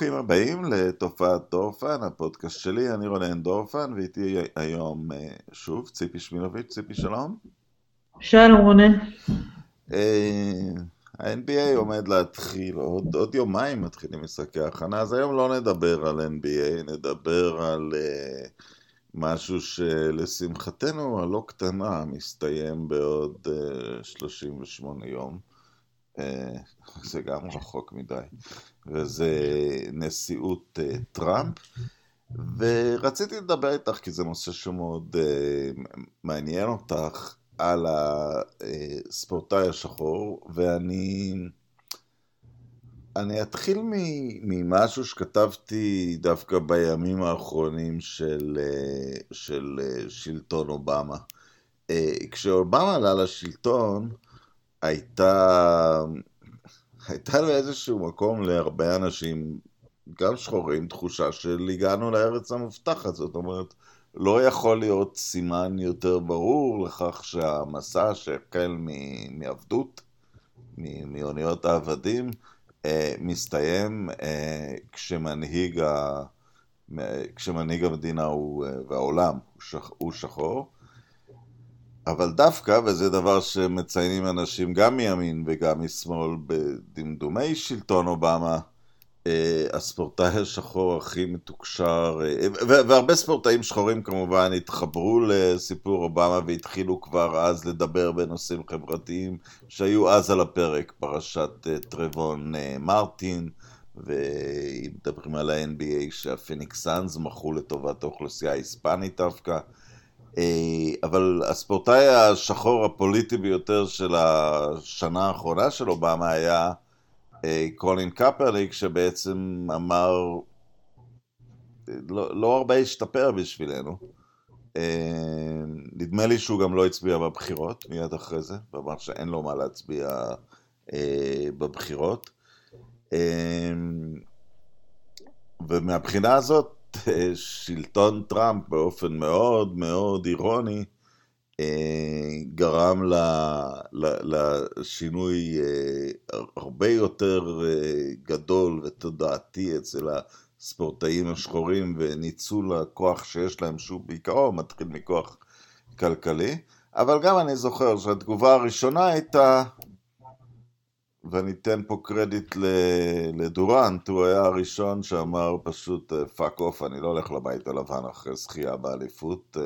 ברוכים הבאים לתופעת דורפן, הפודקאסט שלי. אני רונן דורפן, ואיתי היום שוב ציפי שמילוביץ. ציפי, שלום. שלום רונן. ה-NBA עומד להתחיל, עוד יומיים מתחילים משחקי ההכנה, אז היום לא נדבר על NBA, נדבר על משהו שלשמחתנו הלא קטנה מסתיים בעוד 38 יום. זה גם רחוק מדי, וזה נשיאות טראמפ, ורציתי לדבר איתך כי זה נושא שמאוד מעניין אותך, על הספורטאי השחור. ואני אתחיל ממשהו שכתבתי דווקא בימים האחרונים של שלטון אובמה. כשאובמה עלה לשלטון, הייתה לאיזשהו מקום להרבה אנשים, גם שחורים, תחושה של הגענו לארץ המובטחת. זאת אומרת, לא יכול להיות סימן יותר ברור לכך שהמסע שהחל מעבדות, מאוניות העבדים, מסתיים כשמנהיג המדינה והעולם הוא שחור. אבל דווקא, וזה דבר שמציינים אנשים גם מימין וגם משמאל בדמדומי שלטון אובמה, הספורטאי השחור הכי מתוקשר, והרבה ספורטאים שחורים כמובן התחברו לסיפור אובמה והתחילו כבר אז לדבר בנושאים חברתיים שהיו אז על הפרק, פרשת טרייבון מרטין, ואם מדברים על ה-NBA שהפיניקס סאנס מכרו לטובת האוכלוסייה ההיספנית דווקא. אבל הספורטאי השחור הפוליטי ביותר של השנה האחרונה של אובמה היה קולין קפרניק, שבעצם אמר לא הרבה השתפר בשבילנו. נדמה לי שהוא גם לא הצביע בבחירות מיד אחרי זה, ואמר שאין לו מה להצביע בבחירות. ומהבחינה הזאת שלטון טראמפ באופן מאוד מאוד אירוני גרם לשינוי הרבה יותר גדול ותודעתי אצל הספורטאים השחורים, וניצול הכוח שיש להם, שהוא בעיקרו מתחיל מכוח כלכלי. אבל גם אני זוכר שהתגובה הראשונה הייתה, ואני אתן פה קרדיט לדורנט, הוא היה הראשון שאמר פשוט פאק אוף, אני לא הולך לבית הלבן אחרי זכייה באליפות.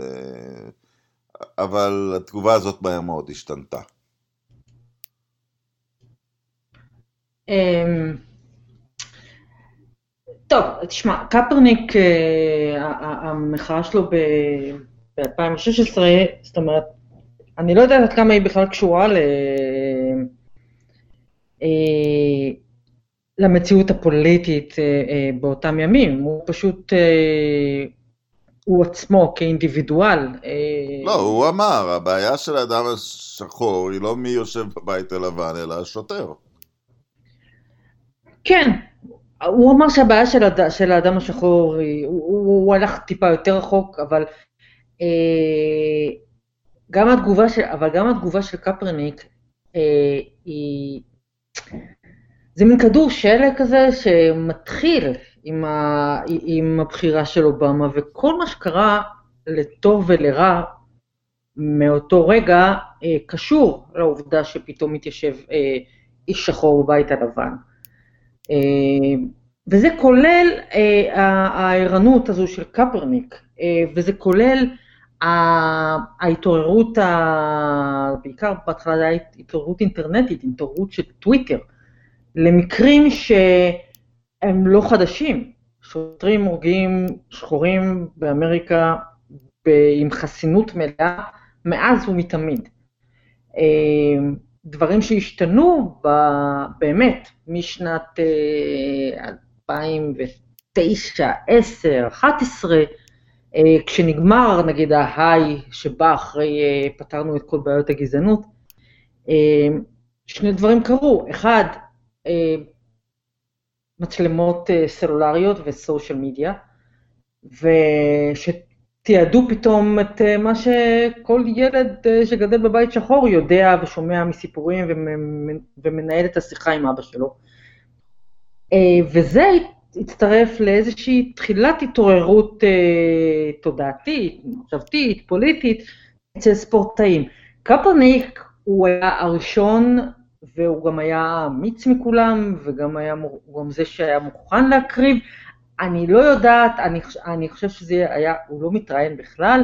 אבל התגובה הזאת בהם מאוד השתנתה. טוב, תשמע, קפרניק, המחאה שלו ב-2016, זאת אומרת, אני לא יודעת כמה היא בכלל קשורה למציאות הפוליטית באותם ימים. הוא פשוט, הוא עצמו כאינדיבידואל. לא, הוא אמר, הבעיה של האדם השחור היא לא מי יושב בבית הלבן, אלא השוטר. כן, הוא אמר שהבעיה של האדם השחור, הוא הלך טיפה יותר רחוק, אבל גם התגובה של קפרניק היא, זה מין כדור שלג כזה שמתחיל עם הבחירה של אובמה, וכל מה שקרה לטוב ולרע מאותו רגע קשור לעובדה שפתאום מתיישב איש שחור בבית הלבן. וזה כולל הערנות הזו של קפרניק, וזה כולל ההתעוררות, בעיקר בהתחלה זה ההתעוררות אינטרנטית, התעוררות של טוויטר, למקרים שהם לא חדשים. שוטרים הורגים שחורים באמריקה עם חסינות מלאה מאז ומתמיד. דברים שהשתנו באמת משנת 2009, 10, 11, כשנגמר נגיד ההיי שבא אחרי פתרנו את כל בעיות הגזענות, שני דברים קרו. אחד, מצלמות סלולריות וסושיאל מדיה, ושתיעדו פתאום את מה שכל ילד שגדל בבית שחור יודע ושומע מסיפורים ומנהל את השיחה עם אבא שלו. וזה הצטרף לאיזושהי תחילת התעוררות תודעתית, מחשבתית, פוליטית, אצל ספורטאים. קפרניק הוא היה הראשון, והוא גם היה אמיץ מכולם, וגם היה, הוא גם זה שהיה מוכן להקריב. אני לא יודעת, אני חושב שזה היה, הוא לא מתראיין בכלל,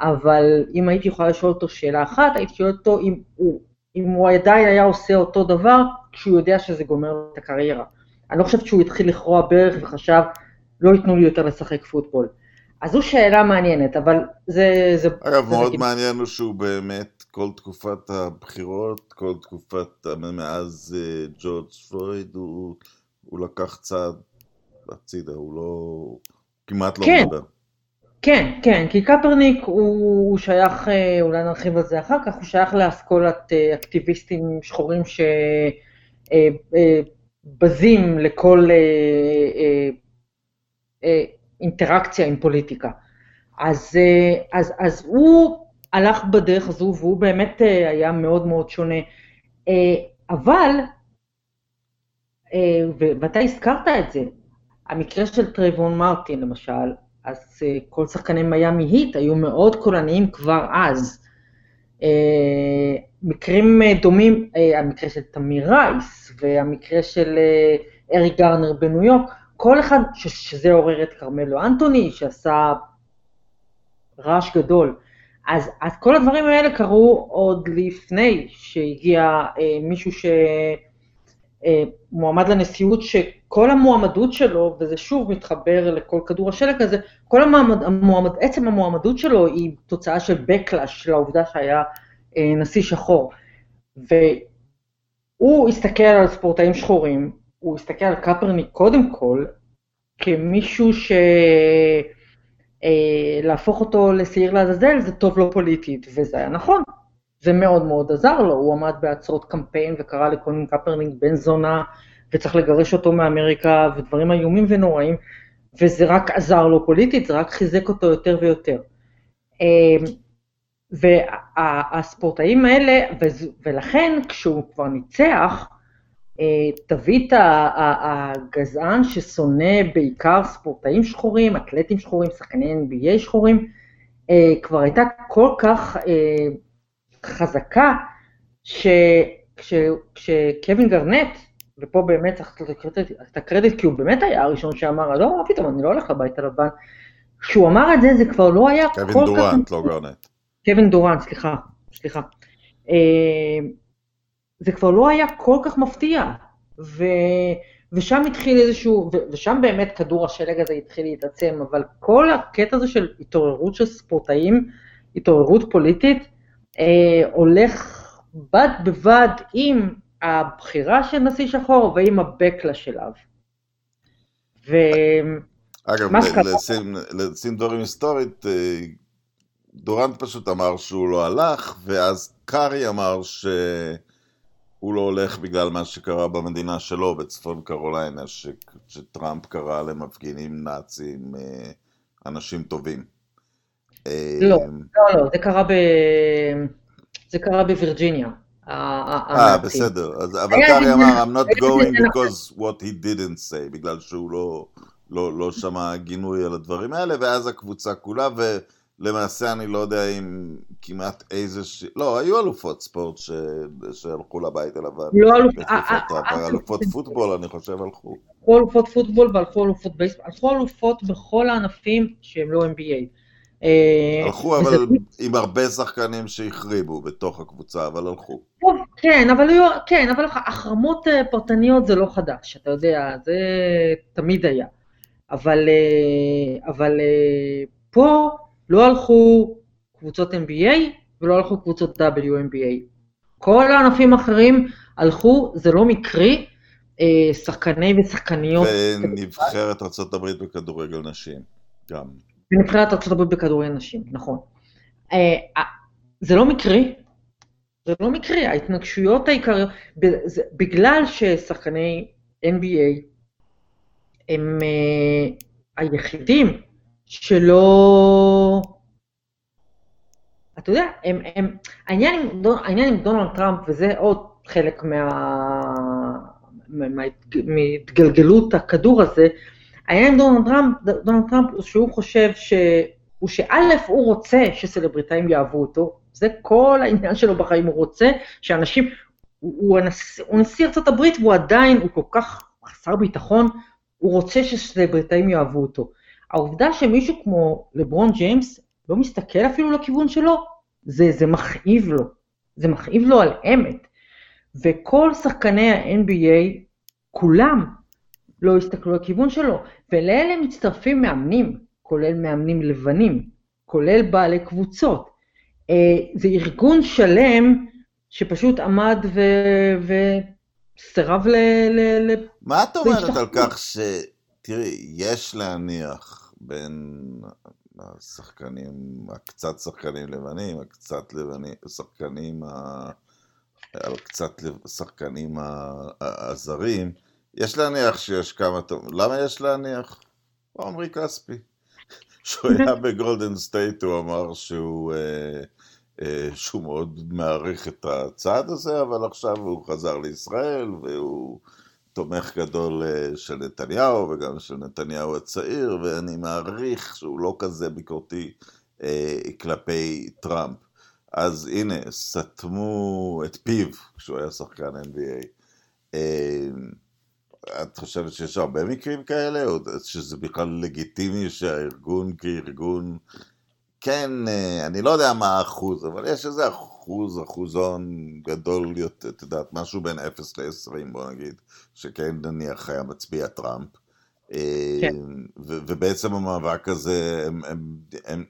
אבל אם הייתי יכולה לשאול אותו שאלה אחת, הייתי שואל אותו אם הוא עדיין היה עושה אותו דבר, כשהוא יודע שזה גומר את הקריירה. אני לא חושבת שהוא התחיל לכרוע ברך וחשב, לא ייתנו לי יותר לשחק פוטבול. אז זו שאלה מעניינת, אבל זה... אגב, מאוד מעניין הוא שהוא באמת, כל תקופת הבחירות, כל תקופת, מאז ג'ורג' פלויד, הוא לקח צעד הצידה, הוא לא... כמעט לא מדבר. כן, כן, כי קפרניק הוא שייך, אולי נרחיב על זה אחר כך, הוא שייך לאסכולת אקטיביסטים שחורים שבזים לכל אינטראקציה עם פוליטיקה. אז הוא הלך בדרך הזו והוא באמת היה מאוד מאוד שונה, אבל, ואתה הזכרת את זה, המקרה של טרייבון מרטין למשל, אז כל שחקני מיימי היט היו מאוד קולניים כבר אז. מקרים דומים, המקרה של תמיר רייס, והמקרה של אריק גרנר בניו יורק, כל אחד שזה עורר את קרמלו אנטוני, שעשה רעש גדול. אז כל הדברים האלה קרו עוד לפני שהגיע מישהו שמועמד לנשיאות כל המועמדות שלו, וזה שוב מתחבר לכל כדור השלג הזה, כל עצם המועמדות שלו היא תוצאה של בקלאש, לעובדה שהיה נשיא שחור. והוא הסתכל על ספורטאים שחורים, הוא הסתכל על קפרניק קודם כל, כמישהו שלהפוך אותו לשעיר לעזאזל, זה טוב לא פוליטית, וזה היה נכון. זה מאוד מאוד עזר לו, הוא עמד בעצרות קמפיין וקרא לקולין קפרניק בן זונה, וצריך לגרש אותו מאמריקה, ודברים איומים ונוראים, וזה רק עזר לו פוליטית, זה רק חיזק אותו יותר ויותר. והספורטאים האלה, ולכן כשהוא כבר ניצח, תווית הגזען ששונא בעיקר ספורטאים שחורים, אתלטים שחורים, שחקני NBA שחורים, כבר הייתה כל כך חזקה, כשקווין דורנט, ופה באמת צריך את הקרדיט, כי הוא באמת היה הראשון שאמר, לא, פתאום אני לא הולך לבית הלבן. כשהוא אמר את זה, זה כבר לא היה כל כך... קווין דורנט, לא גרנט. קווין דורנט, סליחה. זה כבר לא היה כל כך מפתיע. ושם התחיל איזשהו... ושם באמת כדור השלג הזה התחיל להתעצם, אבל כל הקטע הזה של התעוררות של ספורטאים, התעוררות פוליטית, הולך בד בבד עם... הבחירה של נשיא שחור ועם הבקלה שלו. אגב, לשים דברים היסטורית, דורנט פשוט אמר שהוא לא הלך, ואז קרי אמר שהוא לא הולך בגלל מה שקרה במדינה שלו, בצפון קרוליינה, שטראמפ קרא למפגינים נאצים אנשים טובים. לא, זה קרה בווירג'יניה. בסדר, אבל קרי אמר, I'm not going because what he didn't say, בגלל שהוא לא שמע גינוי על הדברים האלה, ואז הקבוצה כולה, ולמעשה אני לא יודע אם כמעט איזושהי, לא, היו אלופות ספורט שהלכו לבית הלבן, אלופות פוטבול אני חושב הלכו. הלכו אלופות פוטבול והלכו אלופות בייסבול, הלכו אלופות בכל הענפים שהם לא NBA. הלכו אבל עם הרבה שחקנים שהחריבו בתוך הקבוצה, אבל הלכו. כן, אבל החרמות פרטניות זה לא חדש, אתה יודע, זה תמיד היה. אבל פה לא הלכו קבוצות NBA ולא הלכו קבוצות WNBA. כל הענפים האחרים הלכו, זה לא מקרי, שחקני ושחקניות. ונבחרת ארצות הברית בכדורגל נשים גם. ונבחרת ארצות הברית בכדורי נשים, נכון. זה לא מקרי, זה לא מקרי, ההתנגשויות העיקריות, בגלל ששחקני NBA הם היחידים שלא, אתה יודע, העניין עם דונלד טראמפ, וזה עוד חלק מהתגלגלות הכדור הזה, העניין עם דונלד טראמפ שהוא חושב שהוא שאלף הוא רוצה שסלבריטאים יאהבו אותו, זה כל העניין שלו בחיים, הוא רוצה שאנשים, הוא נשיא ארצות הברית והוא עדיין, הוא כל כך חסר ביטחון, הוא רוצה שסלבריטאים יאהבו אותו. העובדה שמישהו כמו לברון ג'יימס לא מסתכל אפילו לכיוון שלו, זה מכאיב לו, זה מכאיב לו על אמת. וכל שחקני ה-NBA, כולם לא הסתכלו לכיוון שלו, ולאלה מצטרפים מאמנים, כולל מאמנים לבנים, כולל בעלי קבוצות. זה ארגון שלם שפשוט עמד וסירב מה את אומרת על כך ש... תראי, יש להניח בין השחקנים, הקצת שחקנים לבנים, הקצת לבנים, שחקנים שחקנים הזרים, יש להניח שיש כמה טוב. למה יש להניח? עומרי כספי. שהוא היה בגולדן סטייט, הוא אמר שהוא מאוד מעריך את הצעד הזה, אבל עכשיו הוא חזר לישראל, והוא תומך גדול של נתניהו, וגם של נתניהו הצעיר, ואני מעריך שהוא לא כזה ביקורתי כלפי טראמפ. אז הנה, סתמו את פיו, כשהוא היה שחקן NBA. את חושבת שיש הרבה מקרים כאלה, או שזה בכלל לגיטימי שהארגון כארגון, כן, אני לא יודע מה האחוז, אבל יש איזה אחוזון גדול יותר, את יודעת, משהו בין 0 ל-20, בוא נגיד, שכן נניח היה מצביע טראמפ. כן. ובעצם המאבק הזה,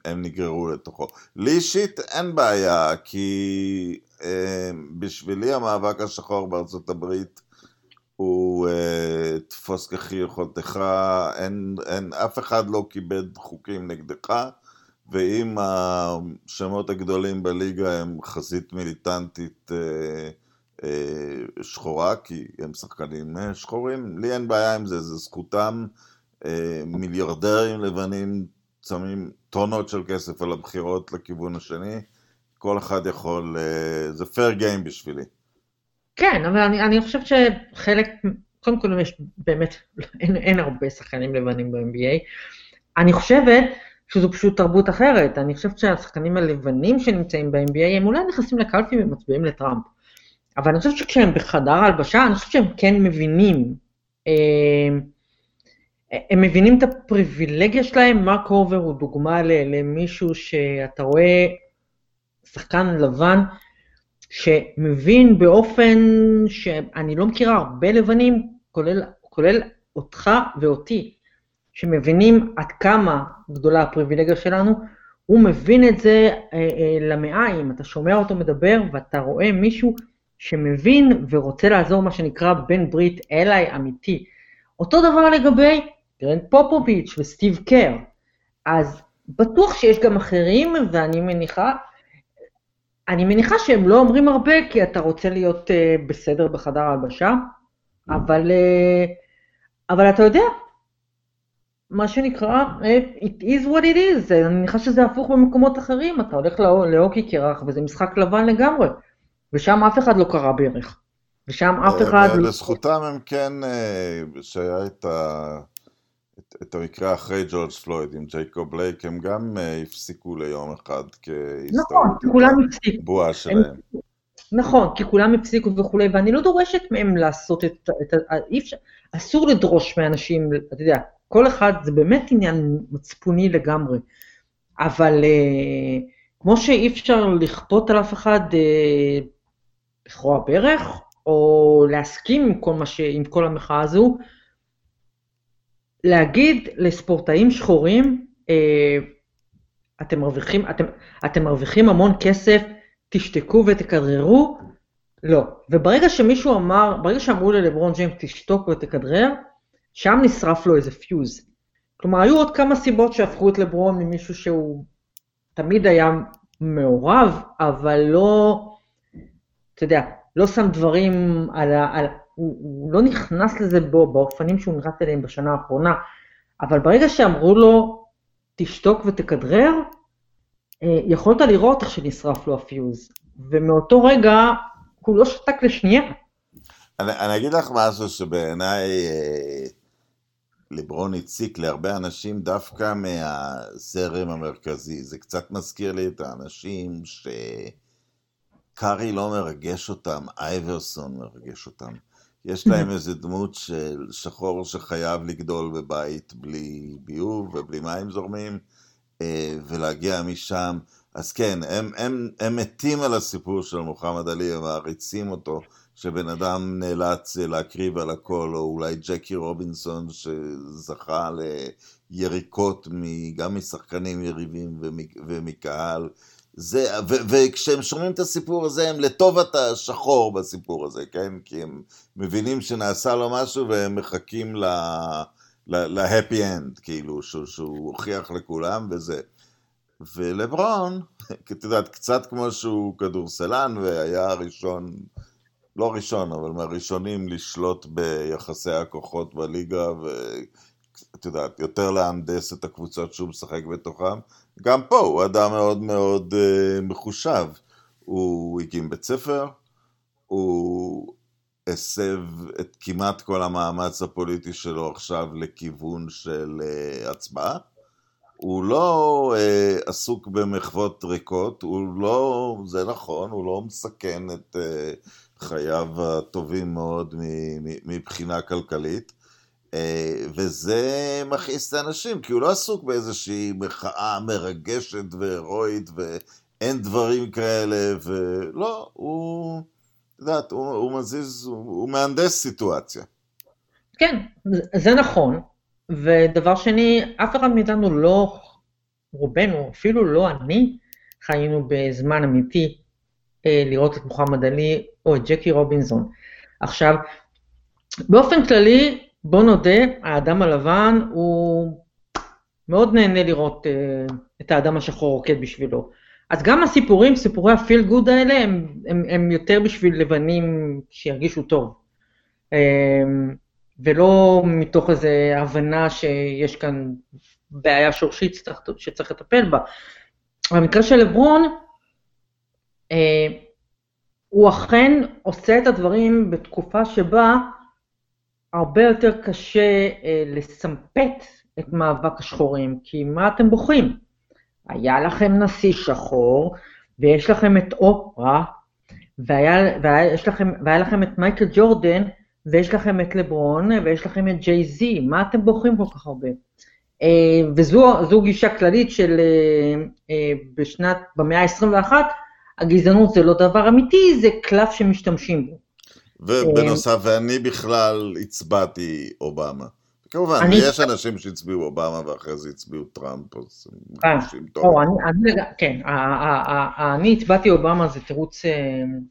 הם נגררו לתוכו. לי אישית אין בעיה, כי בשבילי המאבק השחור בארצות הברית, הוא תפוס ככי יכולתך, אין אף אחד לא קיבד חוקים נגדך, ואם השמות הגדולים בליגה הם חזית מיליטנטית שחורה, כי הם שחקנים שחורים, לי אין בעיה עם זה, זה זכותם. מיליארדרים לבנים צמים טונות של כסף על הבחירות לכיוון השני, כל אחד יכול, זה פייר גיים בשבילי. כן, אבל אני חושבת שחלק, קודם כל יש באמת, אין הרבה שחקנים לבנים ב-NBA, אני חושבת שזו פשוט תרבות אחרת, אני חושבת שהשחקנים הלבנים שנמצאים ב-NBA, הם אולי נכנסים לקלפי ומצביעים לטראמפ, אבל אני חושבת שכשהם בחדר הלבשה, אני חושבת שהם כן מבינים, הם מבינים את הפריבילגיה שלהם, מרק הובר הוא דוגמה למישהו שאתה רואה, שחקן לבן, שמבין באופן שאני לא מכירה הרבה לבנים, כולל אותך ואותי, שמבינים עד כמה גדולה הפריבילגיה שלנו, הוא מבין את זה למעיים, אתה שומע אותו מדבר ואתה רואה מישהו שמבין ורוצה לעזור מה שנקרא בן ברית אליי אמיתי. אותו דבר לגבי גרג פופוביץ' וסטיב קר, אז בטוח שיש גם אחרים ואני מניחה שהם לא אומרים הרבה, כי אתה רוצה להיות בסדר בחדר ההלבשה, אבל אתה יודע, מה שנקרא, it is what it is, אני מניחה שזה הפוך במקומות אחרים, אתה הולך להוקי קרח, וזה משחק לבן לגמרי, ושם אף אחד לא קרא בערך, ושם אף אחד... לזכותם הם כן, שהיה את המקרה אחרי ג'ורג' פלויד עם ג'ייקוב בלייק, הם גם הפסיקו ליום אחד כהסתרות בועה שלהם. נכון, כי כולם הפסיקו וכו', ואני לא דורשת מהם לעשות את... אסור לדרוש מאנשים, אתה יודע, כל אחד זה באמת עניין מצפוני לגמרי, אבל כמו שאי אפשר לכפות על אף אחד לכרוע ברך, או להסכים עם כל המחאה הזו, להגיד לספורטאים שחורים, אתם מרוויחים המון כסף, תשתקו ותקדררו, לא. וברגע שמישהו אמר, ברגע שאמרו לברון ג'יימס תשתוק ותקדרר, שם נשרף לו איזה פיוז. כלומר, היו עוד כמה סיבות שהפכו את לברון למישהו שהוא תמיד היה מעורב, אבל לא, אתה יודע, לא שם דברים על הוא לא נכנס לזה באופנים שהוא נכנס אליהם בשנה האחרונה, אבל ברגע שאמרו לו, תשתוק ותקדרר, יכולת לראות איך שנשרף לו הפיוז, ומאותו רגע הוא לא שתק לשנייה. אני אגיד לך משהו שבעיניי לברון הציק להרבה אנשים דווקא מהזרם המרכזי. זה קצת מזכיר לי את האנשים שקרי לא מרגש אותם, אייברסון מרגש אותם. יש להם איזו דמות של שחור שחייב לגדול בבית בלי ביוב ובלי מים זורמים, ולהגיע משם. אז כן, הם מתים על הסיפור של מוחמד עלי, הם מעריצים אותו, שבן אדם נאלץ להקריב על הכל, או אולי ג'קי רובינסון שזכה ליריקות גם משחקנים יריבים ומקהל, וכשהם שומעים את הסיפור הזה הם לטובת השחור בסיפור הזה, כן? כי הם מבינים שנעשה לו משהו והם מחכים להפי אנד, כאילו שהוא הוכיח לכולם וזה. ולברון, כתדעת, קצת כמו שהוא כדורסלן והיה הראשון, לא ראשון, אבל מהראשונים לשלוט ביחסי הכוחות בליגה, וכתדעת, יותר להנדס את הקבוצות שהוא משחק בתוכם. גם פה הוא אדם מאוד מאוד מחושב. הוא הקים בית ספר, הוא הסב את כמעט כל המאמץ הפוליטי שלו עכשיו לכיוון של הצבעה. הוא לא עסוק במחוות ריקות, הוא לא, זה נכון, הוא לא מסכן את חייו הטובים מאוד מבחינה כלכלית, וזה מכעיס את האנשים, כי הוא לא עסוק באיזושהי מחאה מרגשת והירואית, ואין דברים כאלה, ולא, הוא, יודעת, הוא מזיז, הוא מהנדס סיטואציה. כן, זה נכון. ודבר שני, אף אחד מאיתנו לא, רובנו, אפילו לא אני, חיינו בזמן אמיתי לראות את מוחמד עלי או את ג'קי רובינסון. עכשיו, באופן כללי, בוא נודה, האדם הלבן הוא מאוד נהנה לראות את האדם השחור רוקד בשבילו. אז גם הסיפורים, סיפורי הפיל גוד האלה, הם יותר בשביל לבנים שירגישו טוב. ולא מתוך איזו הבנה שיש כאן בעיה שורשית שצריך לטפל בה. במקרה של לברון, הוא אכן עושה את הדברים בתקופה שבה הרבה יותר קשה לסמפת את מאבק השחורים, כי מה אתם בוכים? היה לכם נשיא שחור, ויש לכם את אופרה, והיה לכם את מייקל ג'ורדן, ויש לכם את לברון, ויש לכם את ג'יי זי, מה אתם בוחרים כל כך הרבה? וזו גישה כללית של במאה ה-21, הגזענות זה לא דבר אמיתי, זה קלף שמשתמשים בו. ובנוסף, ואני בכלל הצבעתי אובמה. כמובן, יש אנשים שהצביעו אובמה, ואחרי זה הצביעו טראמפ, אז הם חושים טוב. כן, אני הצבעתי אובמה,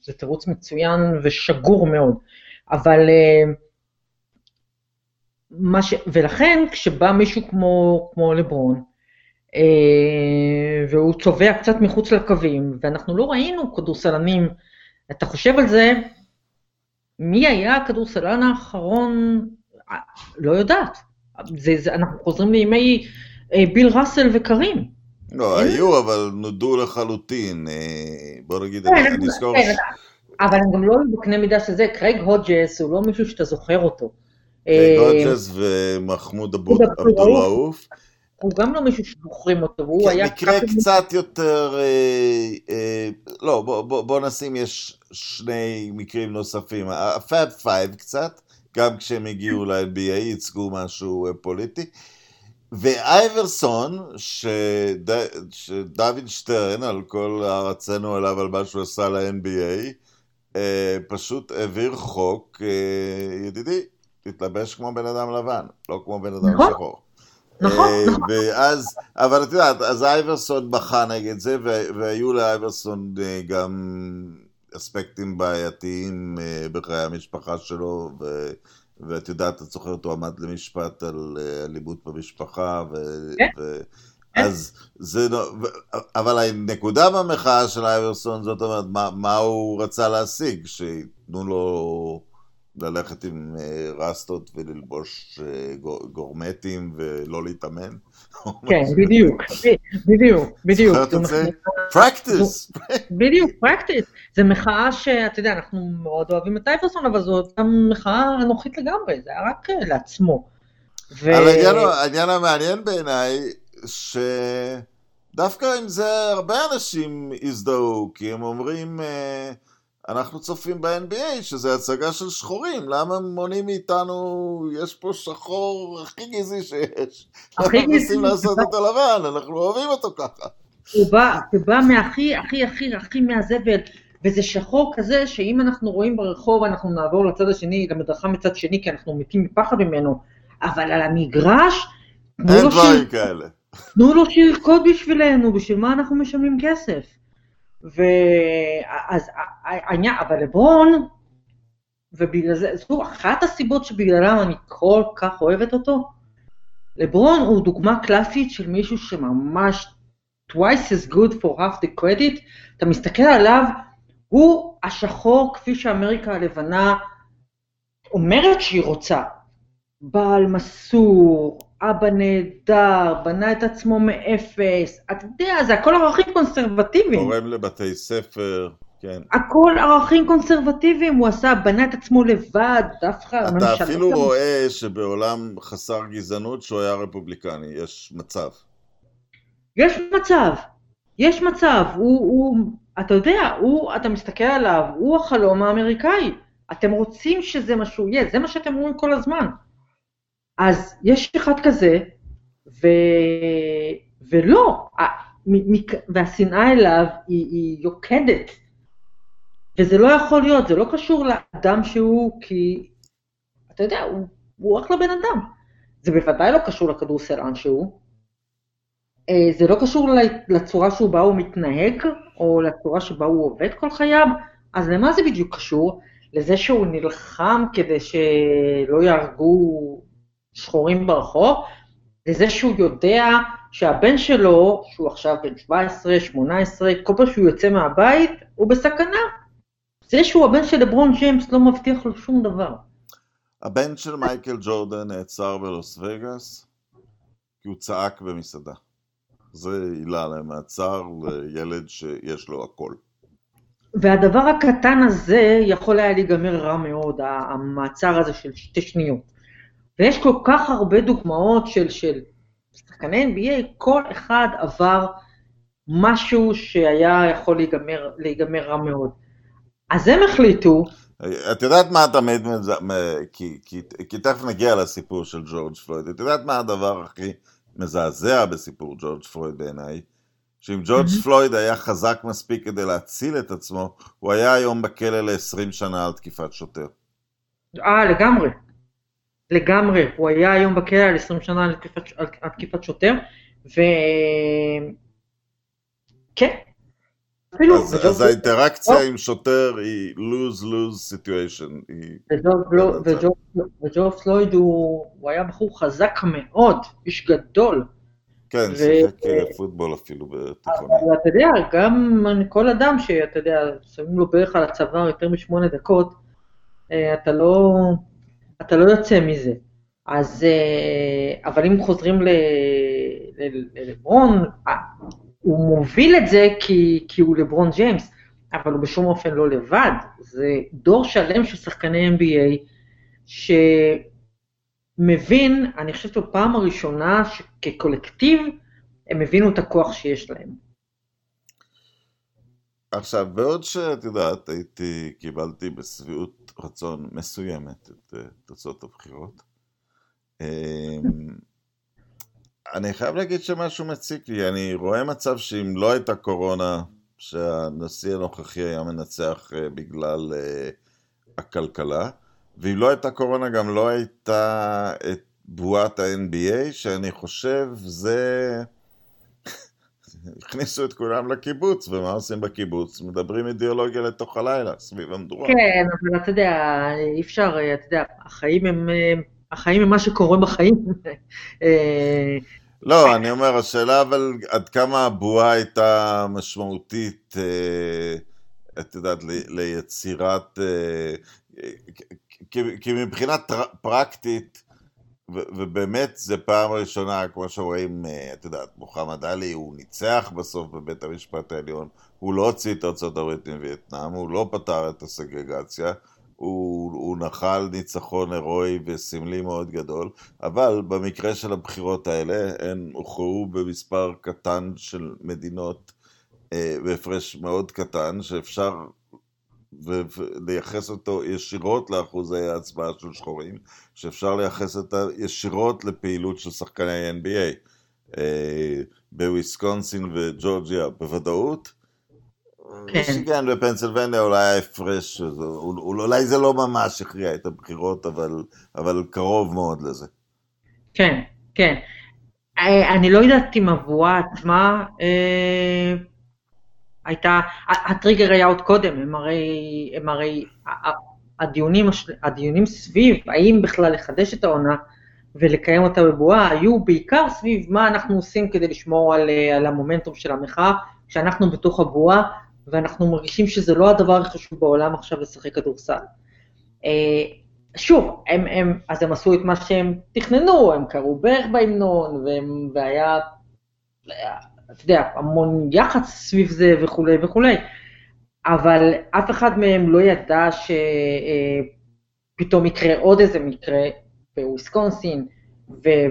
זה תירוץ מצוין ושגור מאוד. אבל ולכן כשבא מישהו כמו לברון, והוא צובע קצת מחוץ לקווים, ואנחנו לא ראינו כדורסלנים, אתה חושב על זה, מי היה הכדורסלן האחרון? לא יודעת, אנחנו חוזרים לימי ביל ראסל וקרים. לא, היו, אבל נודו לחלוטין, בוא נגיד, אני אזכור. אבל אני גם לא מבקנה מידה שזה, קרייג הודג'ס הוא לא מישהו שאתה זוכר אותו. קרייג הודג'ס ומחמוד עבדולאוף. הוא גם לא מישהו שזוכרים אותו, הוא היה... מקרה קצת יותר... לא, בוא נשים, יש שני מקרים נוספים. הפאב פייב קצת, גם כשהם הגיעו ל-NBA, ייצגו משהו פוליטי. ואייברסון, שדוד שטרן, על כל הרצנו אליו על מה שהוא עשה ל-NBA, פשוט העביר חוק, ידידי, תתלבש כמו בן אדם לבן, לא כמו בן אדם שחור. נכון, נכון. ואז, אבל את יודעת, אז אייברסון בחה נגד זה, והיו לאייברסון גם אספקטים בעייתיים בחיי המשפחה שלו, ואת יודעת, את זוכרת, הוא עמד למשפט על אלימות במשפחה, אז זה לא, אבל הנקודה במחאה של אייברסון, זאת אומרת, מה הוא רצה להשיג? שיתנו לו ללכת עם רסטות וללבוש גורמטים ולא להתאמן? כן, בדיוק, בדיוק, בדיוק. זאת אומרת את זה? פרקטיס! בדיוק, פרקטיס. זה מחאה שאתה יודע, אנחנו מאוד אוהבים את אייברסון, אבל זאת גם מחאה אנוכית לגמרי, זה היה רק לעצמו. העניין המעניין בעיניי, שדווקא עם זה הרבה אנשים הזדהו, כי הם אומרים, אנחנו צופים ב-NBA, שזה הצגה של שחורים, למה מונעים מאיתנו, יש פה שחור הכי גזעי שיש, אנחנו מנסים לעשות אותו לבן, אנחנו אוהבים אותו ככה. הוא בא מהכי, הכי, הכי, הכי מהזבל, וזה שחור כזה שאם אנחנו רואים ברחוב, אנחנו נעבור לצד השני, למדרכה מצד שני, כי אנחנו מתים מפחד ממנו, אבל על המגרש, אין דברים כאלה. תנו לו שרקוד בשבילנו, בשביל מה אנחנו משלמים כסף. ואז, אבל לברון, ובגלל זה, זו אחת הסיבות שבגללם אני כל כך אוהבת אותו, לברון הוא דוגמה קלאסית של מישהו שממש, twice is good for half the credit, אתה מסתכל עליו, הוא השחור כפי שאמריקה הלבנה אומרת שהיא רוצה, בעל מסור, אבא נהדר, בנה את עצמו מאפס, אתה יודע, זה הכל ערכים קונסרבטיביים. תורם לבתי ספר, כן. הכל ערכים קונסרבטיביים, הוא עשה, בנה את עצמו לבד, דווקא. אתה אפילו רואה שבעולם חסר גזענות שהוא היה רפובליקני, יש מצב. יש מצב, אתה יודע, אתה מסתכל עליו, הוא החלום האמריקאי, אתם רוצים שזה מה שהוא יהיה, זה מה שאתם רואים כל הזמן. אז יש אחד כזה, ולא, והשנאה אליו היא יוקדת, וזה לא יכול להיות, זה לא קשור לאדם שהוא, כי אתה יודע, הוא רק לבן אדם, זה בוודאי לא קשור לכדורסלן שהוא, זה לא קשור לצורה שהוא בא הוא מתנהג, או לצורה שבה הוא עובד כל חייו, אז למה זה בדיוק קשור? לזה שהוא נלחם כדי שלא יהרגו שחורים ברחוב, לזה שהוא יודע שהבן שלו, שהוא עכשיו בן 17, 18, כל פעם שהוא יוצא מהבית, הוא בסכנה. זה שהוא הבן של לברון ג'יימס לא מבטיח לו שום דבר. הבן של מייקל ג'ורדן נעצר בלוס וגאס, כי הוא צעק במסעדה. זה עילה למעצר לילד שיש לו הכל. והדבר הקטן הזה יכול היה להיגמר רע מאוד, המעצר הזה של 2 שניות. ויש כל כך הרבה דוגמאות של שחקני NBA, כל אחד עבר משהו שהיה יכול להיגמר רע מאוד. אז הם החליטו... את יודעת מה אתה מעיד מזה, כי תכף נגיע לסיפור של ג'ורג' פלויד, את יודעת מה הדבר הכי... מזעזע בסיפור ג'ורג' פלויד בעיניי, שאם ג'ורג' פלויד היה חזק מספיק כדי להציל את עצמו, הוא היה היום בכלא ל-20 שנה על תקיפת שוטר. לגמרי, הוא היה היום בכלא ל-20 שנה על תקיפת שוטר, כן. אז האינטראקציה עם שוטר היא lose-lose situation. וג'ורג' פלויד הוא היה בחור חזק מאוד, איש גדול. כן, שיחק פוטבול אפילו בתיכונים. אבל אתה יודע, גם כל אדם שאתה יודע, שמים לו בערך על הצוואר יותר מ8 דקות, אתה לא יוצא מזה. אז, אבל אם חוזרים ללברון, הוא מוביל את זה כי הוא לברון ג'יימס, אבל הוא בשום אופן לא לבד, זה דור שלם של שחקני NBA, שמבין, אני חושבת לו פעם הראשונה, כקולקטיב, הם הבינו את הכוח שיש להם. עכשיו, בעוד שאת יודעת, קיבלתי בסביעות רצון מסוימת את תוצאות הבחירות, אני חייב להגיד שמשהו מציק לי, אני רואה מצב שאם לא הייתה קורונה, שהנשיא הנוכחי היה מנצח בגלל הכלכלה, ואם לא הייתה קורונה גם לא הייתה את בועת ה-NBA, שאני חושב זה... הכניסו את כולם לקיבוץ, ומה עושים בקיבוץ? מדברים אידיאולוגיה לתוך הלילה, סביב המדורה. כן, אבל אתה יודע, אי אפשר, אתה יודע, החיים הם מה שקורה בחיים. לא, אני אומר, השאלה אבל עד כמה הבועה הייתה משמעותית, את יודעת, ליצירת, כי מבחינה פרקטית, ובאמת זה פעם ראשונה, כמו שרואים, את יודעת, מוחמד עלי, הוא ניצח בסוף בבית המשפט העליון, הוא לא הוציא את ארצות הברית מווייטנאם, הוא לא פתר את הסגרגציה, הוא נחל ניצחון הרואי וסמלי מאוד גדול, אבל במקרה של הבחירות האלה הן הוכרעו במספר קטן של מדינות, בהפרש מאוד קטן, שאפשר לייחס אותו ישירות לאחוזי ההצבעה של שחורים, שאפשר לייחס אותה ישירות לפעילות של שחקני NBA. בוויסקונסין וג'ורג'יה בוודאות, שיגן בפנסילבניה אולי הפרש, אולי זה לא ממש הכריע את הבחירות, אבל קרוב מאוד לזה. כן, כן. אני לא יודעת אם הבועה עצמה הייתה, הטריגר היה עוד קודם, הם הרי הדיונים סביב, האם בכלל לחדש את העונה, ולקיים אותה בבועה, היו בעיקר סביב מה אנחנו עושים כדי לשמור על המומנטום של המחאה, כשאנחנו בתוך הבועה, ואנחנו מרגישים שזה לא הדבר הכי חשוב בעולם עכשיו לשחק כדורסל. שוב, אז הם עשו את מה שהם תכננו, הם קראו בערך בהמנון, והיה, אתה יודע, המון יחץ סביב זה וכו' וכו'. אבל אף אחד מהם לא ידע שפתאום יקרה עוד איזה מקרה, בוויסקונסין,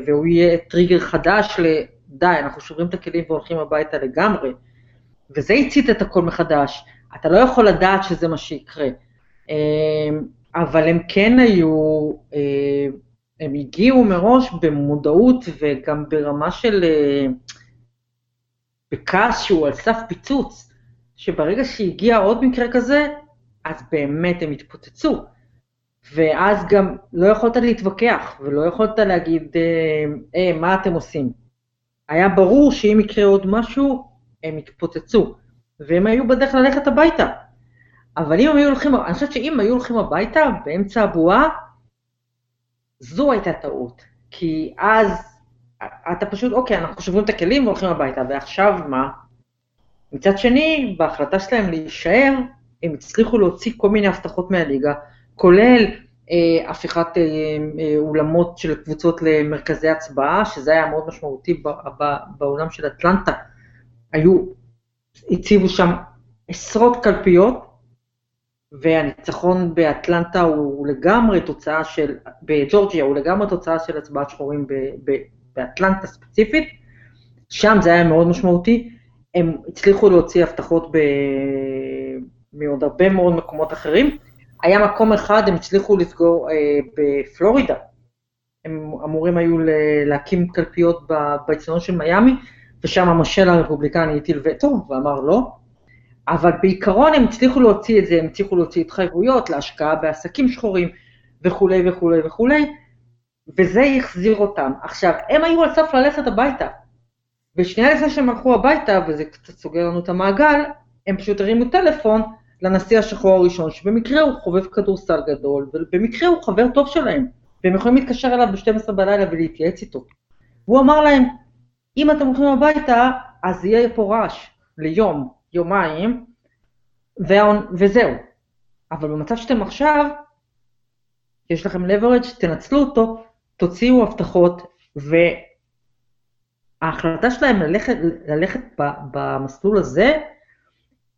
והוא יהיה טריגר חדש לדי, אנחנו שוברים את הכלים והולכים הביתה לגמרי, וזה יצית את הכל מחדש, אתה לא יכול לדעת שזה מה שיקרה, אבל הם כן היו, הם הגיעו מראש במודעות, וגם ברמה של, בכעס שהוא על סף פיצוץ, שברגע שהגיע עוד מקרה כזה, אז באמת הם התפוצצו, ואז גם לא יכולת להתווכח, ולא יכולת להגיד, מה אתם עושים? היה ברור שאם יקרה עוד משהו, הם התפוצצו, והם היו בדרך ללכת הביתה. אבל אם הם היו הולכים, אני חושבת שאם היו הולכים הביתה, באמצע הבועה, זו הייתה טעות. כי אז, אתה פשוט, אוקיי, אנחנו שוברים את הכלים והולכים הביתה, ועכשיו מה? מצד שני, בהחלטה שלהם להישאר, הם הצליחו להוציא כל מיני הבטחות מהליגה, כולל הפיכת אולמות של קבוצות למרכזי הצבעה, שזה היה מאוד משמעותי בעולם של אטלנטה. הציבו שם עשרות קלפיות, והניצחון באטלנטה הוא לגמרי תוצאה של, בג'ורג'יה הוא לגמרי תוצאה של הצבעת שחורים באטלנטה ספציפית, שם זה היה מאוד משמעותי, הם הצליחו להוציא הבטחות מעוד הרבה מאוד מקומות אחרים, היה מקום אחד, הם הצליחו לסגור בפלורידה, הם אמורים היו להקים קלפיות באצטדיון של מייאמי, ושם המשל הרפובליקני הטיל וטו, ואמר לא, אבל בעיקרון הם הצליחו להוציא את זה, הם הצליחו להוציא התחייבויות, להשקעה בעסקים שחורים, וכו' וכו' וכו', וזה יחזיר אותם. עכשיו, הם היו על סף ללכת הביתה, בשנייה לפני שהם הלכו הביתה, וזה קצת סוגר לנו את המעגל, הם פשוט הרימו טלפון, לנשיא השחור הראשון, שבמקרה הוא חובב כדורסל גדול, ובמקרה הוא חבר טוב שלהם, והם יכולים להתקשר אליו ב-12 בלילה ולהתייעץ איתו. והוא אמר להם, אם אתם הולכים הביתה, אז יהיה פה רעש ליום, יומיים, וזהו. אבל במצב שאתם עכשיו, יש לכם leverage, תנצלו אותו, תוציאו הבטחות, וההחלטה שלהם ללכת במסלול הזה,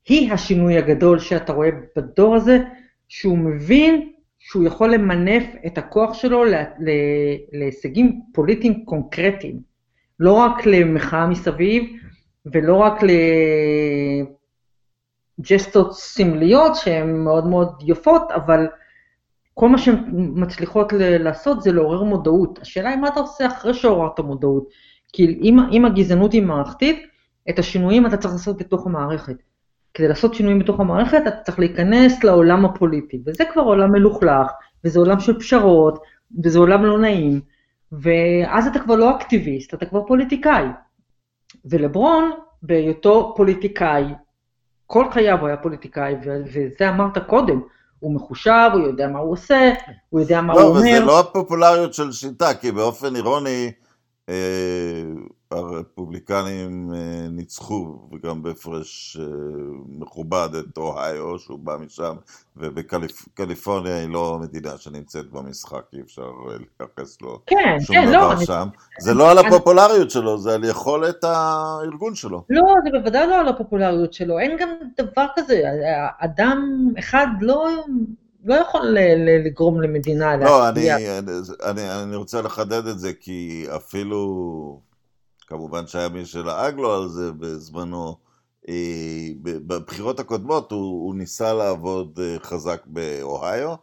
היא השינוי הגדול שאתה רואה בדור הזה, שהוא מבין שהוא יכול למנף את הכוח שלו להישגים פוליטיים קונקרטיים, לא רק למחאה מסביב, ולא רק לג'סטות סמליות שהן מאוד מאוד יפות, אבל כל מה שהן מצליחות לעשות זה לעורר מודעות. השאלה היא מה אתה עושה אחרי שעוררת מודעות, כי אם הגזענות היא מערכתית, את השינויים אתה צריך לעשות בתוך המערכת. כדי לעשות שינויים בתוך המערכת, אתה צריך להיכנס לעולם הפוליטי, וזה כבר עולם מלוכלך, וזה עולם של פשרות, וזה עולם לא נעים, ואז אתה כבר לא אקטיביסט, אתה כבר פוליטיקאי. ולברון, בהיותו פוליטיקאי, כל חייו הוא היה פוליטיקאי, וזה אמרת קודם, הוא מחושב, הוא יודע מה הוא עושה, הוא יודע מה הוא אומר. לא, וזה לא הפופולריות של שיטה, כי באופן אירוני, הרפובליקנים ניצחו, וגם בהפרש מכובד את אוהיו, שהוא בא משם, ובקליפורניה היא לא מדינה שנמצאת במשחק, אי אפשר להיחס לו שום דבר שם. זה לא על הפופולריות שלו, זה על יכולת הארגון שלו. לא, זה בוודאי לא על הפופולריות שלו, אין גם דבר כזה, אדם אחד לא לא יכול לגרום למדינה להשפיע. לא, אני רוצה לחדד את זה, כי אפילו, כמובן שהיה מי שלאג לו על זה בזמנו, בבחירות הקודמות הוא ניסה לעבוד חזק באוהיו,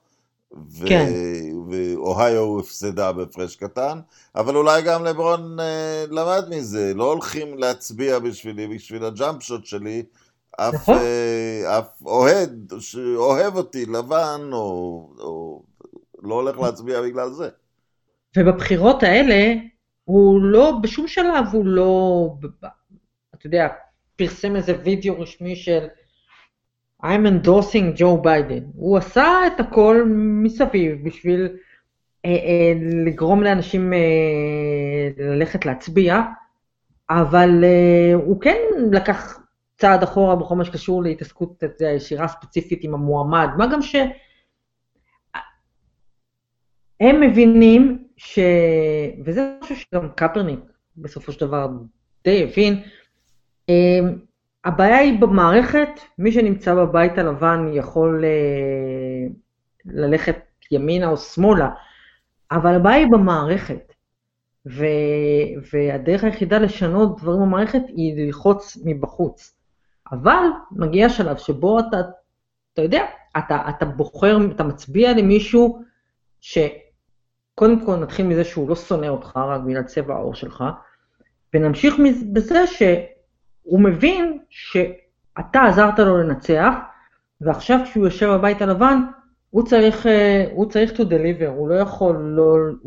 ואוהיו הפסדה בפרש קטן, אבל אולי גם לברון למד מזה, לא הולכים להצביע בשבילי, בשביל הג'אמפ שוט שלי, אף אוהד שאוהב אותי לבן, או לא הולך להצביע בגלל זה. ובבחירות האלה, הוא לא, בשום שלב הוא לא, אתה יודע, פרסם איזה וידאו רשמי של I'm endorsing Joe Biden. הוא עשה את הכל מסביב בשביל לגרום לאנשים ללכת להצביע, אבל הוא כן לקח צעד אחורה בכל מה שקשור להתעסקות ישירה ספציפית עם המועמד, מה גם שהם מבינים ש... וזה משהו שגם קפרניק בסופו של דבר די הבין, הבעיה היא במערכת, מי שנמצא בבית הלבן יכול ללכת ימינה או שמאלה, אבל הבעיה היא במערכת, והדרך היחידה לשנות דברים במערכת היא ללחוץ מבחוץ, אבל מגיע שלב שבו אתה יודע, אתה בוחר, אתה מצביע למישהו שקודם כל נתחיל מזה שהוא לא שונא אותך רק בגלל צבע העור שלך, ונמשיך בזה ש... הוא מבין שאתה עזרת לו לנצח, ועכשיו כשהוא יושב בבית הלבן, הוא צריך to deliver, הוא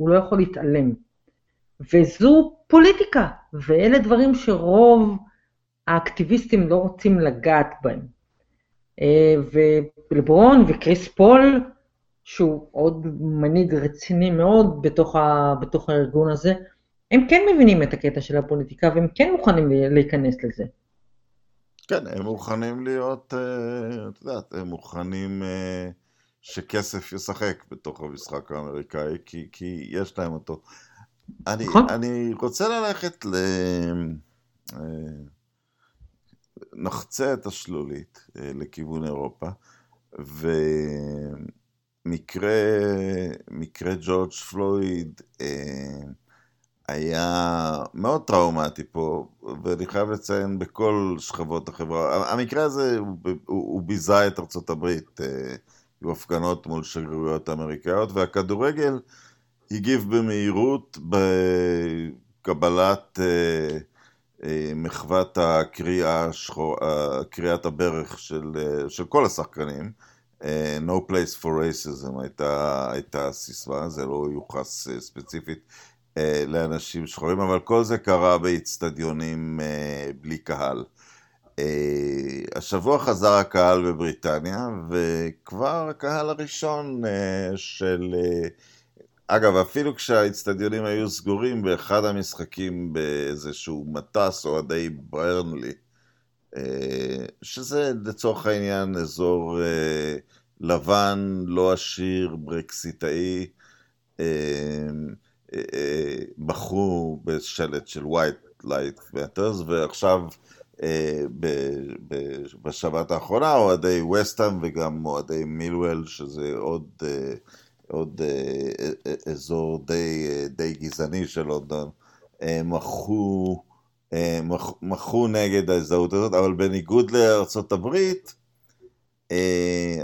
לא יכול להתעלם. וזו פוליטיקה, ואלה דברים שרוב האקטיביסטים לא רוצים לגעת בהם. ולברון וקריס פול, שהוא עוד מנהיג רציני מאוד בתוך הארגון הזה, הם כן מבינים את הקטע של הפוליטיקה, והם כן מוכנים להיכנס לזה. כן, הם מוכנים להיות, את יודעת, הם מוכנים שכסף ישחק בתוך המשחק האמריקאי, כי יש להם אותו. אני רוצה ללכת נחצה את השלולית לכיוון אירופה, ומקרה ג'ורג' פלויד, היה מאוד טראומטי פה, ואני חייב לציין בכל שכבות החברה. המקרה הזה הוא ביזה את ארצות הברית, היו הפגנות מול שגרירויות אמריקאיות, והכדורגל הגיב במהירות בקבלת מחוות קריאת הברך של כל השחקנים. No place for racism הייתה סיסמה, זה לא יוחס ספציפית לאנשים שחורים, אבל כל זה קרה באצטדיונים בלי קהל. השבוע חזר הקהל בבריטניה, וכבר הקהל הראשון של... אגב, אפילו כשהאצטדיונים היו סגורים, באחד המשחקים באיזשהו מטס או עדי ברנלי, שזה לצורך העניין אזור לבן, לא עשיר, ברקסיטאי, בחרו בשלט של White Light Matters, ועכשיו בשבת האחרונה אוהדי וסטהאם וגם אוהדי מילוול, שזה עוד אזור די גזעני של לונדון, מחו נגד ההזדהות הזאת, אבל בניגוד לארצות הברית,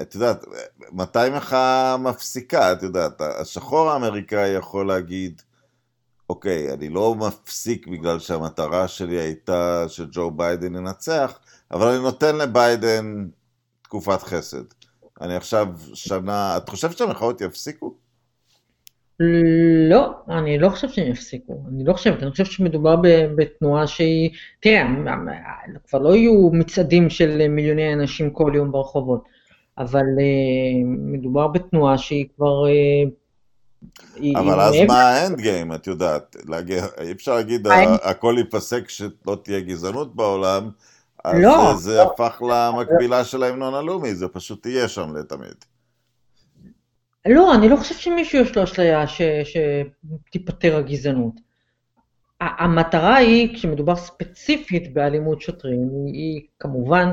את יודעת, מתי מחאה מפסיקה? את יודעת, השחור האמריקאי יכול להגיד, אוקיי, אני לא מפסיק בגלל שהמטרה שלי הייתה שג'ו ביידן ינצח, אבל אני נותן לביידן תקופת חסד. אני עכשיו שנה, את חושבת שהמחאות יפסיקו? לא, אני לא חושבת שהם יפסיקו, אני חושבת שמדובר בתנועה שהיא, תראה, כבר לא יהיו מצעדים של מיליוני אנשים כל יום ברחובות, אבל מדובר בתנועה שהיא כבר... אבל אז מה האנד גיים, את יודעת, אי אפשר להגיד, הכל ייפסק שלא תהיה גזענות בעולם, אז זה הפך למקבילה של ההמנון הלאומי, זה פשוט תהיה שם לתמיד. לא, אני לא חושב שמישהו יש לו אשליה שתיפטר הגזענות. המטרה היא, כשמדובר ספציפית באלימות שוטרים, היא כמובן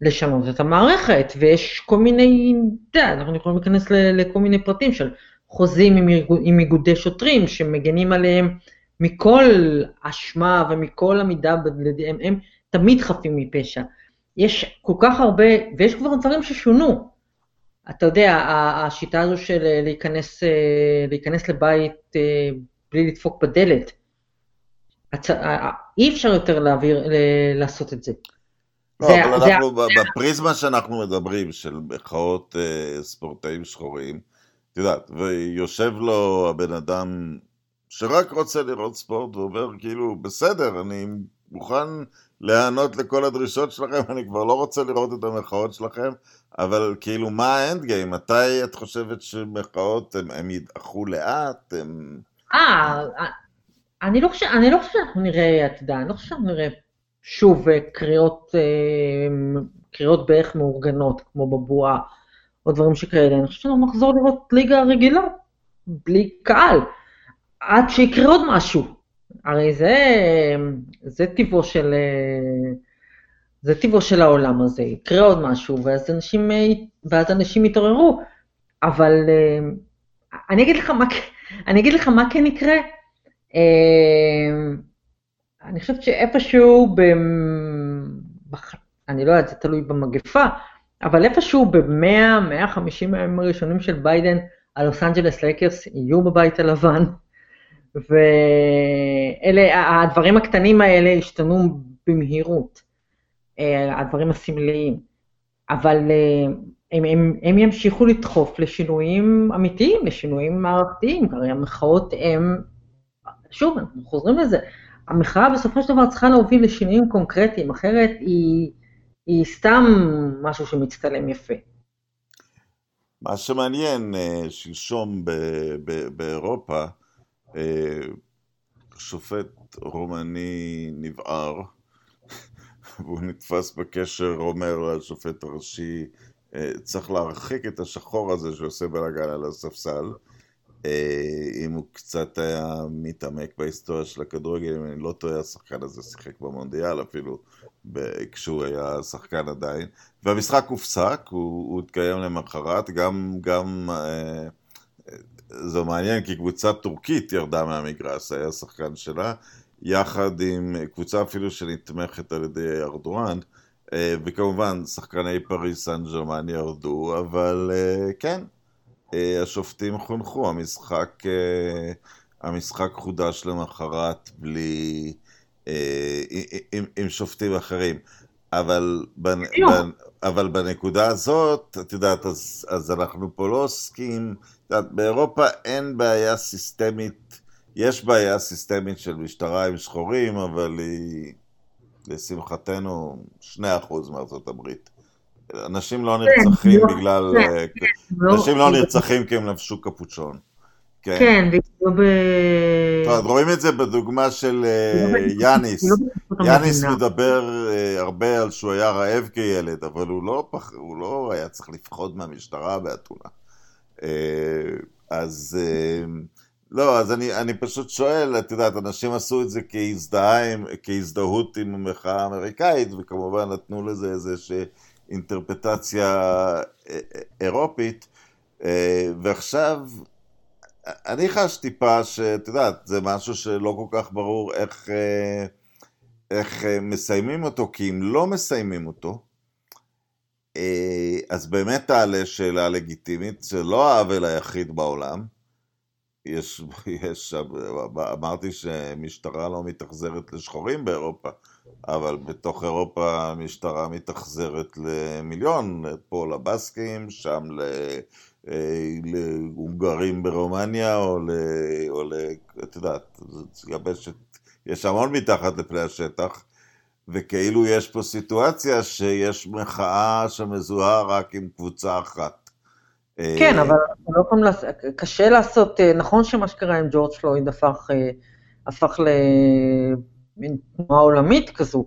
לשנות את המערכת, ויש כל מיני, אנחנו יכולים להיכנס לכל מיני פרטים של חוזים עם איגודי שוטרים, שמגנים עליהם מכל אשמה ומכל המידה, הם תמיד חפים מפשע. יש כל כך הרבה, ויש כבר דברים ששונו. אתה יודע, השיטה הזו של להיכנס לבית בלי לדפוק בדלת, אי אפשר יותר לעשות את זה. לא, אבל אנחנו בפריזמה שאנחנו מדברים, של מחאות ספורטאים שחורים, את יודעת, ויושב לו הבן אדם שרק רוצה לראות ספורט, ועובר כאילו, בסדר, אני מוכן להיענות לכל הדרישות שלכם, אני כבר לא רוצה לראות את המחאות שלכם, אבל כאילו, מה האנד גיים? מתי את חושבת שמחאות, הם ידעכו לאט? אני לא חושב שאנחנו נראה, את יודעת, אני לא חושב שאנחנו נראה שוב קריאות בערך מאורגנות, כמו בבועה, או דברים שכאלה. אני חושב שאנחנו נחזור לראות ליגה רגילה, בלי קהל, עד שיקרה עוד משהו. הרי זה טיבו של העולם הזה, יקרה עוד משהו, ואז אנשים יתעוררו. אבל אני אגיד לך מה כן יקרה, אני חושבת שאיפשהו, אני לא יודעת, זה תלוי במגפה, אבל איפשהו ב-100-150 הימים הראשונים של ביידן, הלוס אנג'לס לייקרס יהיו בבית הלבן, ואלה, הדברים הקטנים האלה השתנו במהירות, הדברים הסמליים, אבל הם ימשיכו לדחוף לשינויים אמיתיים, לשינויים מערכתיים, הרי המחאות הם, שוב, אנחנו חוזרים לזה, המחאה בסופו של דבר צריכה להוביל לשינויים קונקרטיים, אחרת היא סתם משהו שמצטלם יפה. מה שמעניין, שלשום באירופה, שופט רומני נבער, והוא נתפס בקשר, אומר לשופט הראשי, צריך להרחיק את השחור הזה שעושה בלגן על הספסל, אם הוא קצת היה מתעמק בהיסטוריה של הכדורגל, אם אני לא טועה, השחקן הזה שיחק במונדיאל אפילו, כשהוא היה שחקן עדיין, והמשחק הופסק, הוא התקיים למחרת, גם זה מעניין, כי קבוצה טורקית ירדה מהמגרס, היה שחקן שלה, יחד עם קבוצה אפילו שנתמכת על ידי ארדואן, וכמובן שחקני פריס סן ז'רמן ירדו, אבל כן, השופטים חונכו, המשחק חודש למחרת בלי, עם שופטים אחרים, אבל בנקודה הזאת, את יודעת, אז אנחנו פה לא עוסקים, באירופה אין בעיה סיסטמית, יש בעיה סיסטמית של משטרה עם שחורים, אבל היא, לשמחתנו, 2% מארצות הברית. אנשים לא נרצחים בגלל, אנשים לא נרצחים כי הם לבשו קפוצ'ון. כן, רואים את זה בדוגמה של יאניס. יאניס מדבר הרבה על שהוא היה רעב כילד, אבל הוא לא היה צריך לפחוד מהמשטרה באתונה. אז לא, אז אני פשוט שואל, את יודעת, אנשים עשו את זה כהזדהות עם המחאה האמריקאית, וכמובן נתנו לזה איזושהי אינטרפטציה אירופית, ועכשיו אני חש טיפה שאת יודעת, זה משהו שלא כל כך ברור איך מסיימים אותו, כי אם לא מסיימים אותו, אז באמת תעלה שאלה לגיטימית, שלא העוול היחיד בעולם, אמרתי שמשטרה לא מתאכזרת לשחורים באירופה, אבל בתוך אירופה משטרה מתאכזרת למיליון, פה לבסקים, שם להונגרים ברומניה, או את יודעת, יש המון מתחת לפני השטח, וכאילו יש פה סיטואציה שיש מחאה שמזוהה רק עם קבוצה אחת. כן, אבל קשה לעשות, נכון שמה שקרה עם ג'ורג' פלויד הפך למין תנועה עולמית כזו,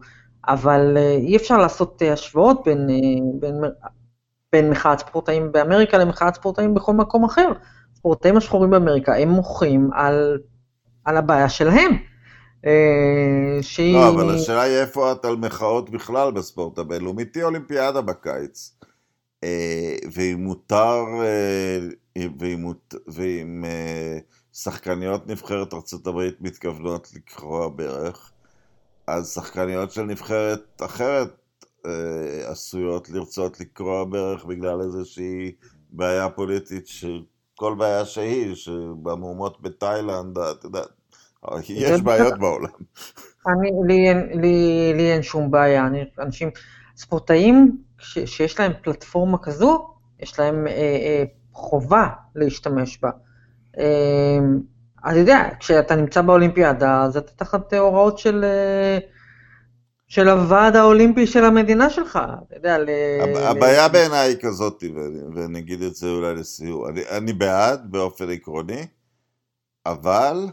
אבל אי אפשר לעשות השוואות בין מחאת ספורטאים באמריקה למחאת ספורטאים בכל מקום אחר. ספורטאים השחורים באמריקה, הם מוחים על הבעיה שלהם. שהיא... לא, אבל השאלה היא איפה את על מחאות בכלל בספורט הבינלאומי, תהיה אולימפיאדה בקיץ, ואם מותר, ואם שחקניות נבחרת ארצות הברית מתכוונות לקרוע ברך, אז שחקניות של נבחרת אחרת עשויות לרצות לקרוע ברך בגלל איזושהי בעיה פוליטית, שכל בעיה שהיא, שבמהומות בתאילנד, אתה יודע, יש בעיות בעולם. לי אין שום בעיה. אנשים, ספורטאים שיש להם פלטפורמה כזו, יש להם חובה להשתמש בה. אתה יודע, כשאתה נמצא באולימפיאדה, אז אתה תחת הוראות של הוועד האולימפי של המדינה שלך. הבעיה בעיניי היא כזאת, ונגיד את זה אולי לסיום. אני בעד באופן עקרוני, אבל...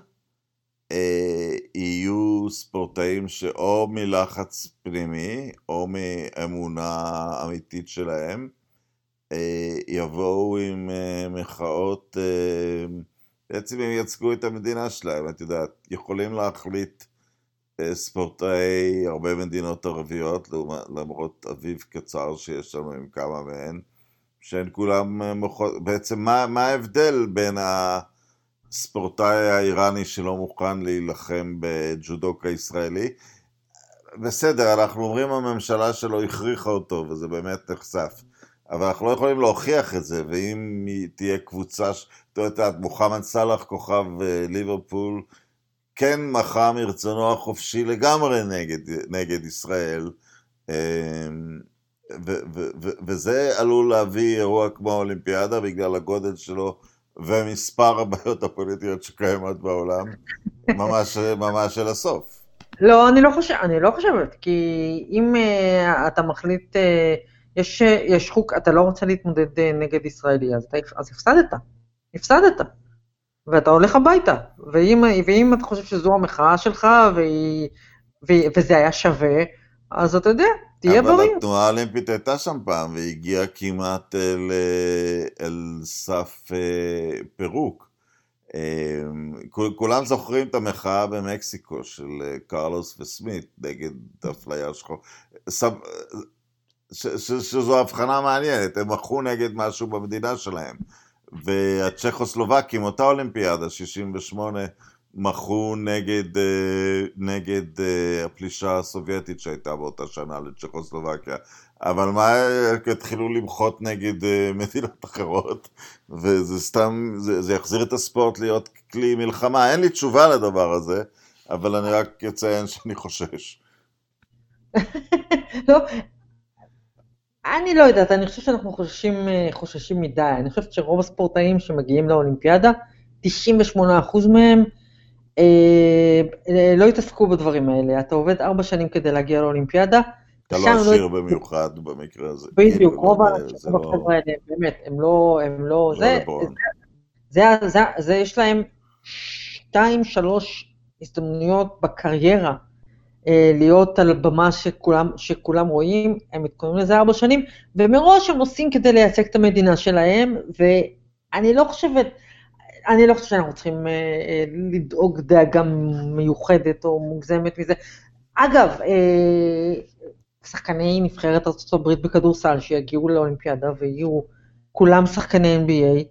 יהיו ספורטאים שאו מלחץ פנימי או מאמונה אמיתית שלהם יבואו עם מחאות, בעצם הם יצגו את המדינה שלהם. את יודעת, יכולים להחליט ספורטאי הרבה מדינות ערביות, למרות אביב קצר שיש לנו עם כמה מהן, שהן כולם מוחות. בעצם מה ההבדל בין ה... ספורטאי האיראני שלא מוכן להילחם בג'ודוקה הישראלי? בסדר, אנחנו אומרים הממשלה שלו הכריחה אותו, וזה באמת נחשף. אבל אנחנו לא יכולים להוכיח את זה, ואם תהיה קבוצה, מוחמד סלאח, כוכב ליברפול, כן מחה מרצונו החופשי לגמרי נגד ישראל, וזה עלול להביא אירוע כמו האולימפיאדה, בגלל הגודל שלו, ומספר הבעיות הפוליטיות שקיימות בעולם, ממש ממש אל הסוף. לא, אני לא חושבת, כי אם אתה מחליט, יש חוק, אתה לא רוצה להתמודד נגד ישראלי, אז הפסדת, ואתה הולך הביתה, ואם אתה חושב שזו המחאה שלך, וזה היה שווה, אז אתה יודע, תהיה בריא. אבל התנועה האולימפית הייתה שם פעם, והגיעה כמעט אל סף פירוק. כולם זוכרים את המחאה במקסיקו של קרלוס וסמית, נגד אפליה שחור. שזו הבחנה מעניינת, הם מחו נגד משהו במדינה שלהם. והצ'כוסלובקים, אותה אולימפיאדה, 68, מחו נגד הפלישה הסובייטית שהייתה באותה שנה לצ'כוסלובקיה, אבל מה, התחילו למחות נגד מדינות אחרות, וזה סתם, זה יחזיר את הספורט להיות כלי מלחמה. אין לי תשובה לדבר הזה, אבל אני רק אציין שאני חושש. לא, אני לא יודעת, אני חושבת שאנחנו חוששים מדי. אני חושבת שרוב הספורטאים שמגיעים לאולימפיאדה, 98% מהם, לא התעסקו בדברים האלה. אתה עובד 4 שנים כדי להגיע לאולימפיאדה. אתה לא עשיר במיוחד במקרה הזה. בדיוק, רוב האנשים בחברה האלה, באמת, הם לא... זה יש להם 2-3 הזדמנויות בקריירה להיות על במה שכולם רואים, הם מתכוננים לזה 4 שנים, ומראש הם עושים כדי לייצג את המדינה שלהם, ואני לא חושבת שאנחנו צריכים לדאוג דאגה מיוחדת או מוגזמת מזה. אגב, שחקני נבחרת ארצות הברית בכדורסל שיגיעו לאולימפיאדה ויהיו כולם שחקני NBA,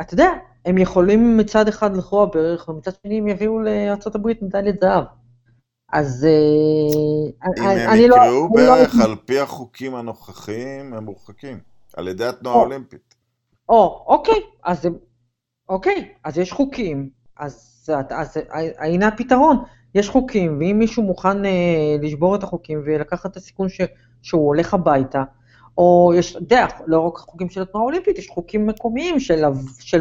אתה יודע, הם יכולים מצד אחד לחרוע ברך, ומצד שני הם יביאו לארצות הברית מדליית זהב. אז אני לא... אם הם יקראו בערך על פי החוקים הנוכחיים, הם מורחקים, על ידי התנועה האולימפית. אוקיי, אז יש חוקים, אז הנה הפתרון, יש חוקים, ואם מישהו מוכן לשבור את החוקים ולקחת את הסיכון שהוא הולך הביתה, או יש דרך, לא רק חוקים של התנועה האולימפית, יש חוקים מקומיים של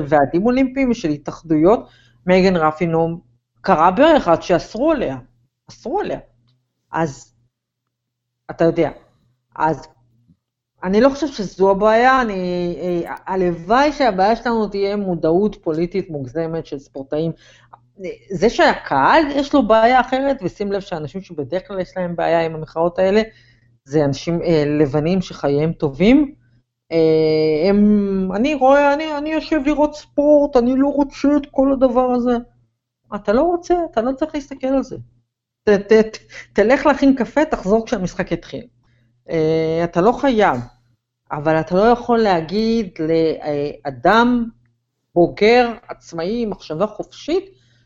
ועדים אולימפיים, של התאחדויות. מייגן רפינום קרה בערך עד שאסרו עליה, אז אתה יודע, אז... אני לא חושב שזו הבעיה, הלוואי שהבעיה שלנו תהיה מודעות פוליטית מוגזמת של ספורטאים. זה שהקהל יש לו בעיה אחרת, ושים לב שאנשים שבדרך כלל יש להם בעיה עם המחאות האלה, זה אנשים לבנים שחייהם טובים. אני יושב לראות ספורט, אני לא רוצה את כל הדבר הזה. אתה לא רוצה, אתה לא צריך להסתכל על זה. תלך להכין קפה, תחזור כשהמשחק יתחיל. אתה לא חייב, אבל אתה לא יכול להגיד לאדם בוגר, עצמאי, מחשבה חופשית,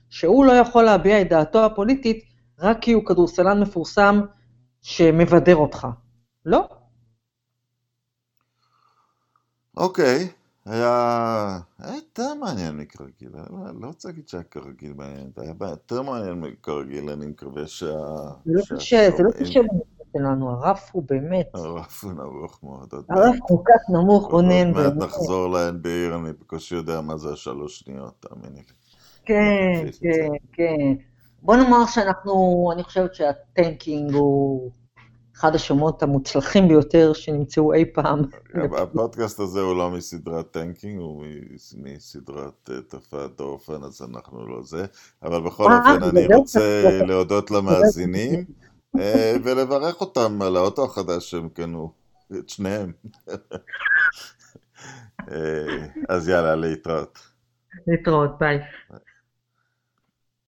שהוא לא יכול להביע את דעתו הפוליטית, רק כי הוא כדורסלן מפורסם שמבדר אותך. לא? אוקיי. היה יותר מעניין מכרגיל, לא רוצה להגיד שהיה כרגיל מעניין, היה יותר מעניין מכרגיל, אני מקווה שה... זה לא קשה לנמוך שלנו, הרף הוא באמת... הרף הוא נמוך מאוד. הרף כל כך נמוך, רונן. עוד מעט נחזור ל-NBA, אני בקושי יודע מה זה השלוש שניות, תאמיני לי. כן, כן, כן. בוא נאמר שאנחנו, אני חושבת שהטנקינג הוא... אחד השמות המוצלחים ביותר שנמצאו אי פעם. הפודקאסט הזה הוא לא מסדרת טנקינג, הוא מסדרת תופעת האופן, אז אנחנו לא זה. אבל בכל אופן אני רוצה להודות למאזינים, ולברך אותם על האוטו החדש שהם קנו, את שניהם. אז יאללה, להתראות. להתראות, ביי.